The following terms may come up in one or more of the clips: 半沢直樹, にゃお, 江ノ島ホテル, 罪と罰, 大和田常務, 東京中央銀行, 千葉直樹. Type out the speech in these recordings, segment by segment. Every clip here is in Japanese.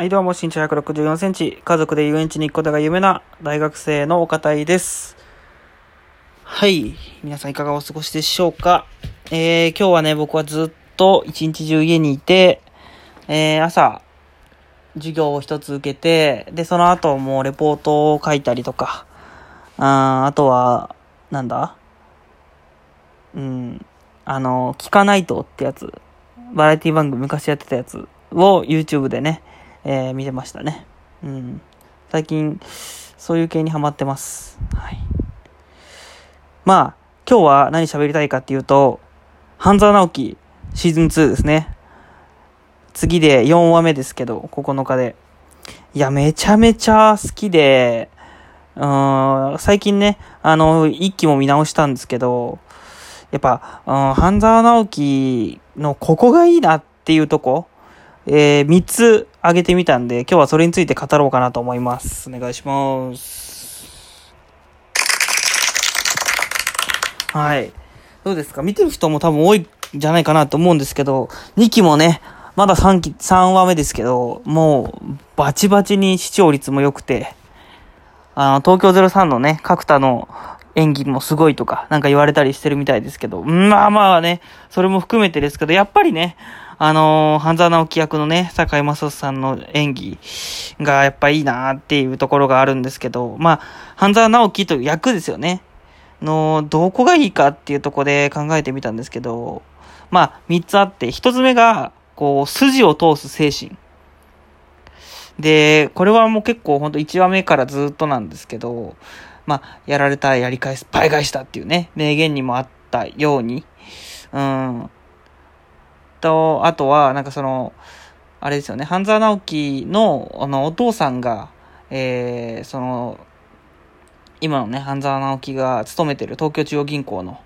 はいどうも、身長164センチ、家族で遊園地に行くことが夢な大学生のお堅いです。はい、皆さんいかがお過ごしでしょうか。今日はね、僕はずっと一日中家にいて、朝、授業を一つ受けて、で、その後もうレポートを書いたりとか、あとは、聞かないとってやつ、バラエティ番組昔やってたやつを YouTube でね、見てましたね。最近、そういう系にハマってます。はい。まあ、今日は何喋りたいかっていうと、半沢直樹シーズン2ですね。次で4話目ですけど、9日で。いや、めちゃめちゃ好きで、最近ね、一期も見直したんですけど、やっぱ、半沢直樹のここがいいなっていうとこ、3つ挙げてみたんで、今日はそれについて語ろうかなと思います。お願いします。はい。どうですか？見てる人も多分多いんじゃないかなと思うんですけど、2期もね、まだ3話目ですけど、もうバチバチに視聴率も良くて、東京03のね、角田の演技もすごいとか、なんか言われたりしてるみたいですけど、まあね、それも含めてですけど、やっぱりね、半沢直樹役のね、坂井雅人さんの演技がやっぱいいなっていうところがあるんですけど、まあ、半沢直樹という役ですよね、の、どこがいいかっていうところで考えてみたんですけど、まあ、3つあって、1つ目が、こう、筋を通す精神。で、これはもう結構ほんと1話目からずっとなんですけど、まあ、やられたやり返す、倍返しだっていうね、名言にもあったように、あとは、なんかその、あれですよね、半沢直樹の、お父さんが、今のね、半沢直樹が勤めてる東京中央銀行の、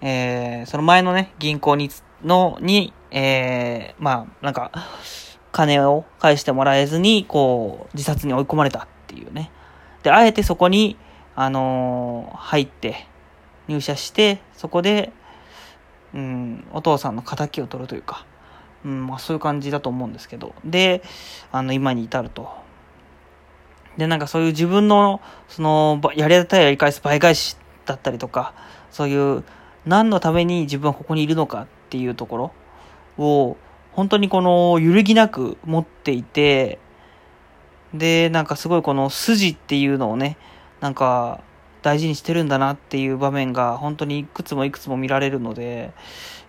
その前のね、銀行に、なんか、金を返してもらえずに、こう、自殺に追い込まれたっていうね。で、あえてそこに、入って、入社して、そこで、お父さんの仇を取るというか、そういう感じだと思うんですけど、で、今に至ると。で、なんかそういう自分の、やりたいやり返す倍返しだったりとか、そういう、何のために自分はここにいるのかっていうところを、本当にこの、揺るぎなく持っていて、で、なんかすごいこの筋っていうのをね、なんか、大事にしてるんだなっていう場面が本当にいくつも見られるので、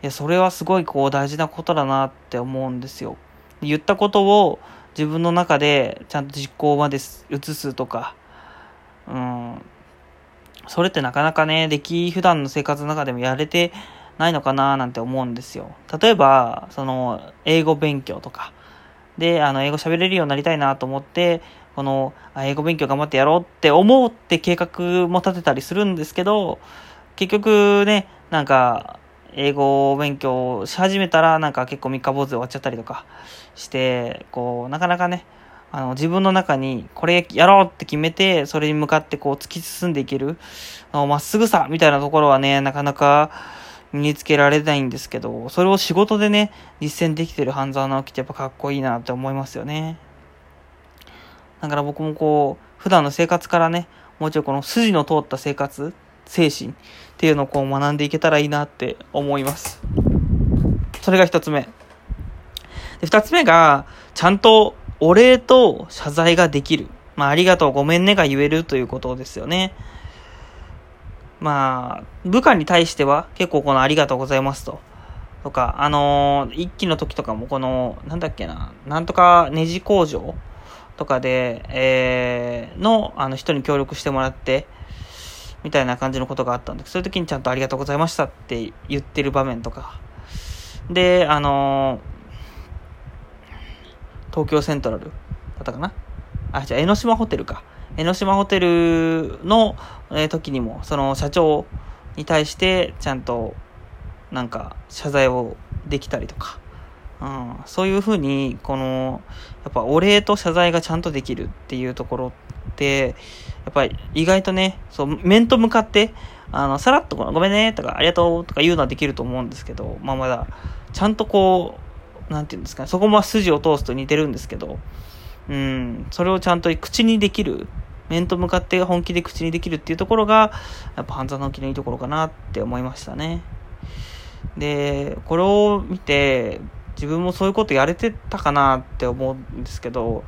いや、それはすごいこう大事なことだなって思うんですよ。言ったことを自分の中でちゃんと実行まで移すとか、それってなかなかね、普段の生活の中でもやれてないのかななんて思うんですよ。例えば、英語勉強とか、で、英語喋れるようになりたいなと思って、この英語勉強頑張ってやろうって思うって計画も立てたりするんですけど、結局ね、なんか英語勉強し始めたらなんか結構三日坊主で終わっちゃったりとかして、こうなかなかね、自分の中にこれやろうって決めて、それに向かってこう突き進んでいけるまっすぐさみたいなところはね、なかなか身につけられないんですけど、それを仕事でね、実践できてる半沢直樹ってやっぱかっこいいなって思いますよね。だから僕もこう、普段の生活からね、もうちょいこの筋の通った生活、精神っていうのをこう学んでいけたらいいなって思います。それが一つ目。で、二つ目が、ちゃんとお礼と謝罪ができる。まあ、ありがとう、ごめんねが言えるということですよね。まあ、部下に対しては結構このありがとうございますとか、一期の時とかもこの、なんとかネジ工場とかで、人に協力してもらって、みたいな感じのことがあったんで、そういう時にちゃんとありがとうございましたって言ってる場面とか。で、東京セントラルだったかな？江ノ島ホテルか。江ノ島ホテルの時にも、その社長に対して、ちゃんと、なんか、謝罪をできたりとか。そういうふうに、やっぱお礼と謝罪がちゃんとできるっていうところって、やっぱり意外とね、面と向かって、さらっとごめんねとか、ありがとうとか言うのはできると思うんですけど、まだ、ちゃんとそこも筋を通すと似てるんですけど、それをちゃんと口にできる、面と向かって本気で口にできるっていうところがやっぱ半沢直樹のいいところかなって思いましたね。でこれを見て自分もそういうことやれてたかなって思うんですけど、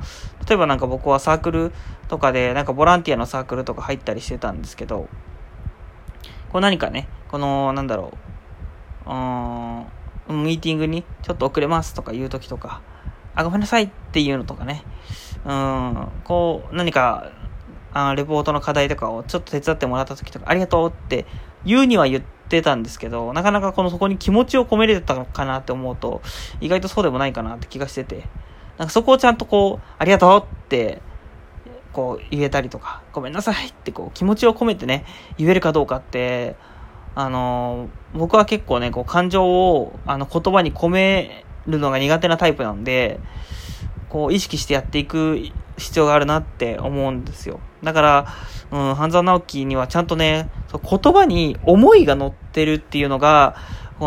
例えばなんか僕はサークルとかでなんかボランティアのサークルとか入ったりしてたんですけど、こう何かね、このなんだろう、ミーティングにちょっと遅れますとか言うときとか、あごめんなさいっていうのとかね、こう何かレポートの課題とかをちょっと手伝ってもらったときとか、ありがとうって言うには言ってたんですけど、なかなかそこに気持ちを込めれてたのかなって思うと、意外とそうでもないかなって気がしてて、なんかそこをちゃんとありがとうってこう言えたりとか、ごめんなさいって気持ちを込めてね、言えるかどうかって、僕は結構ね、感情を言葉に込めるのが苦手なタイプなんで、意識してやっていく必要があるなって思うんですよ。だから、半沢直樹にはちゃんとね、言葉に思いが乗ってるっていうのが、引き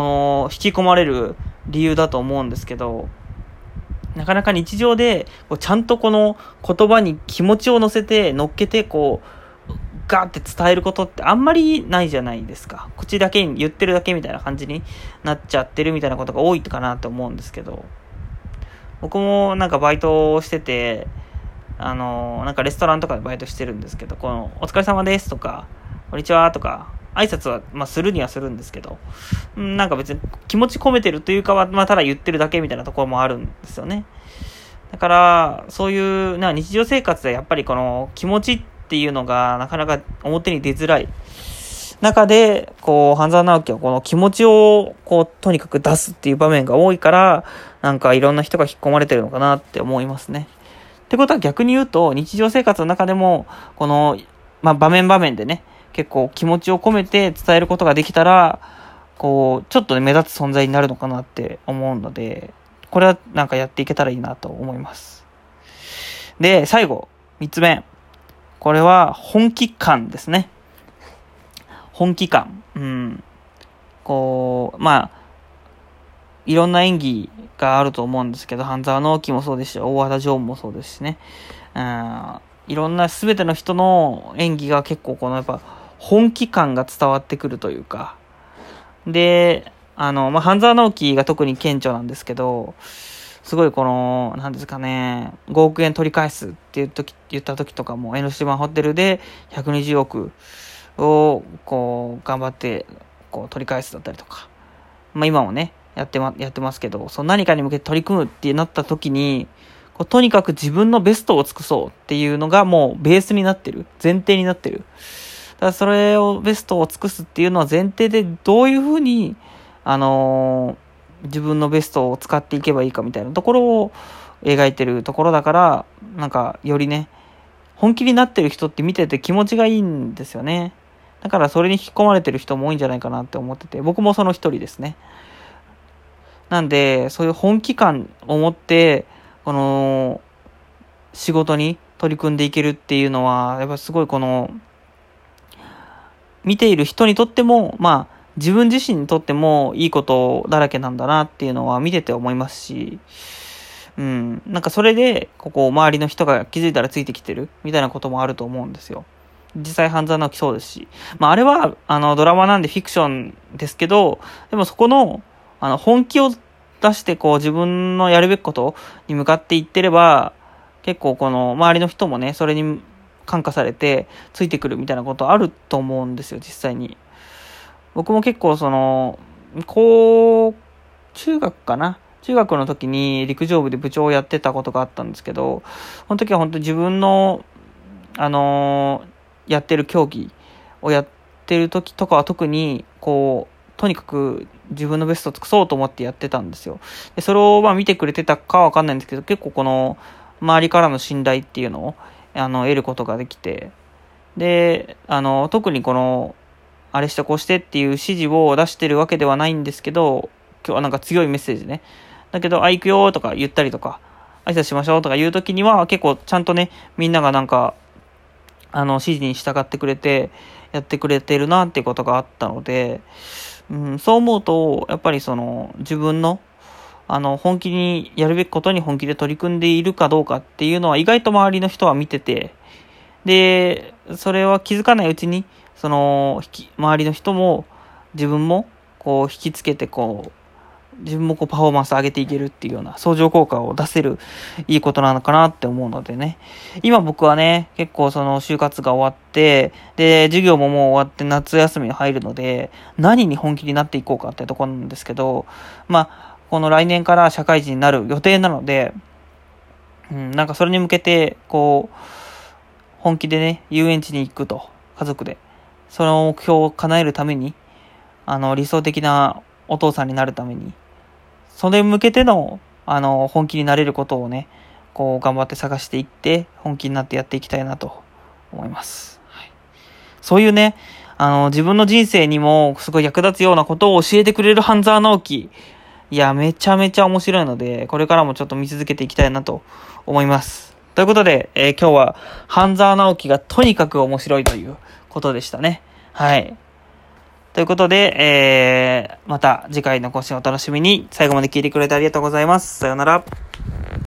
込まれる理由だと思うんですけど、なかなか日常で、ちゃんと言葉に気持ちを乗せて、乗っけて、ガーって伝えることってあんまりないじゃないですか。口だけに言ってるだけみたいな感じになっちゃってるみたいなことが多いかなと思うんですけど、僕もなんかバイトをしてて、なんかレストランとかでバイトしてるんですけど、お疲れ様ですとか、こんにちはとか、挨拶は、するにはするんですけど、なんか別に気持ち込めてるというかは、ただ言ってるだけみたいなところもあるんですよね。だから、そういう、日常生活でやっぱり気持ちっていうのがなかなか表に出づらい中で、半沢直樹は気持ちを、とにかく出すっていう場面が多いから、なんかいろんな人が引っ込まれてるのかなって思いますね。ってことは逆に言うと、日常生活の中でも、場面場面でね、結構気持ちを込めて伝えることができたら、ちょっとね、目立つ存在になるのかなって思うので、これはなんかやっていけたらいいなと思います。で、最後、3つ目。これは、本気感ですね。本気感。いろんな演技があると思うんですけど、半沢直樹もそうですし、大和田常務もそうですしね。いろんな全ての人の演技が結構やっぱ本気感が伝わってくるというか。で、半沢直樹が特に顕著なんですけど、すごいなんですかね、5億円取り返すっていう言った時とかも、江ノ島ホテルで120億を頑張って取り返すだったりとか。今もね、やってますけど、何かに向けて取り組むってなった時に、とにかく自分のベストを尽くそうっていうのがもうベースになってる、前提になってる。だからそれをベストを尽くすっていうのは前提で、どういうふうに自分のベストを使っていけばいいかみたいなところを描いてるところだから、なんかよりね、本気になってる人って見てて気持ちがいいんですよね。だからそれに引き込まれてる人も多いんじゃないかなって思ってて、僕もその一人ですね。なんで、そういう本気感を持って、仕事に取り組んでいけるっていうのは、やっぱすごい見ている人にとっても、自分自身にとってもいいことだらけなんだなっていうのは見てて思いますし、なんかそれで、周りの人が気づいたらついてきてるみたいなこともあると思うんですよ。実際半沢直樹そうですし、あれは、ドラマなんでフィクションですけど、でもそこの、本気を出して自分のやるべきことに向かっていってれば、結構周りの人もね、それに感化されてついてくるみたいなことあると思うんですよ、実際に。僕も結構中学かな、中学の時に陸上部で部長をやってたことがあったんですけど、その時は本当に自分のやってる競技をやってる時とかは特にとにかく自分のベストを尽くそうと思ってやってたんですよ。でそれを見てくれてたかわかんないんですけど、結構周りからの信頼っていうのを得ることができて、で特にあれしてこうしてっていう指示を出してるわけではないんですけど、今日はなんか強いメッセージね、だけど行くよとか言ったりとか、挨拶しましょうとか言う時には結構ちゃんとね、みんながなんか指示に従ってくれてやってくれてるなっていうことがあったので、そう思うとやっぱり自分の本気にやるべきことに本気で取り組んでいるかどうかっていうのは意外と周りの人は見てて、でそれは気づかないうちにその周りの人も自分もこう引きつけて、こう自分もこうパフォーマンス上げていけるっていうような相乗効果を出せるいいことなのかなって思うのでね。今僕はね、結構その就活が終わって、で授業ももう終わって夏休みに入るので、何に本気になっていこうかってところなんですけど、この来年から社会人になる予定なので、それに向けて、本気でね、遊園地に行くと、家族で。その目標を叶えるために、理想的なお父さんになるために、それに向けての、本気になれることをね、頑張って探していって、本気になってやっていきたいなと思います。はい、そういうね、自分の人生にもすごい役立つようなことを教えてくれる半沢直樹、いや、めちゃめちゃ面白いので、これからもちょっと見続けていきたいなと思います。ということで、今日は、半沢直樹がとにかく面白いということでしたね。はい。ということで、また次回の更新をお楽しみに。最後まで聞いてくれてありがとうございます。さようなら。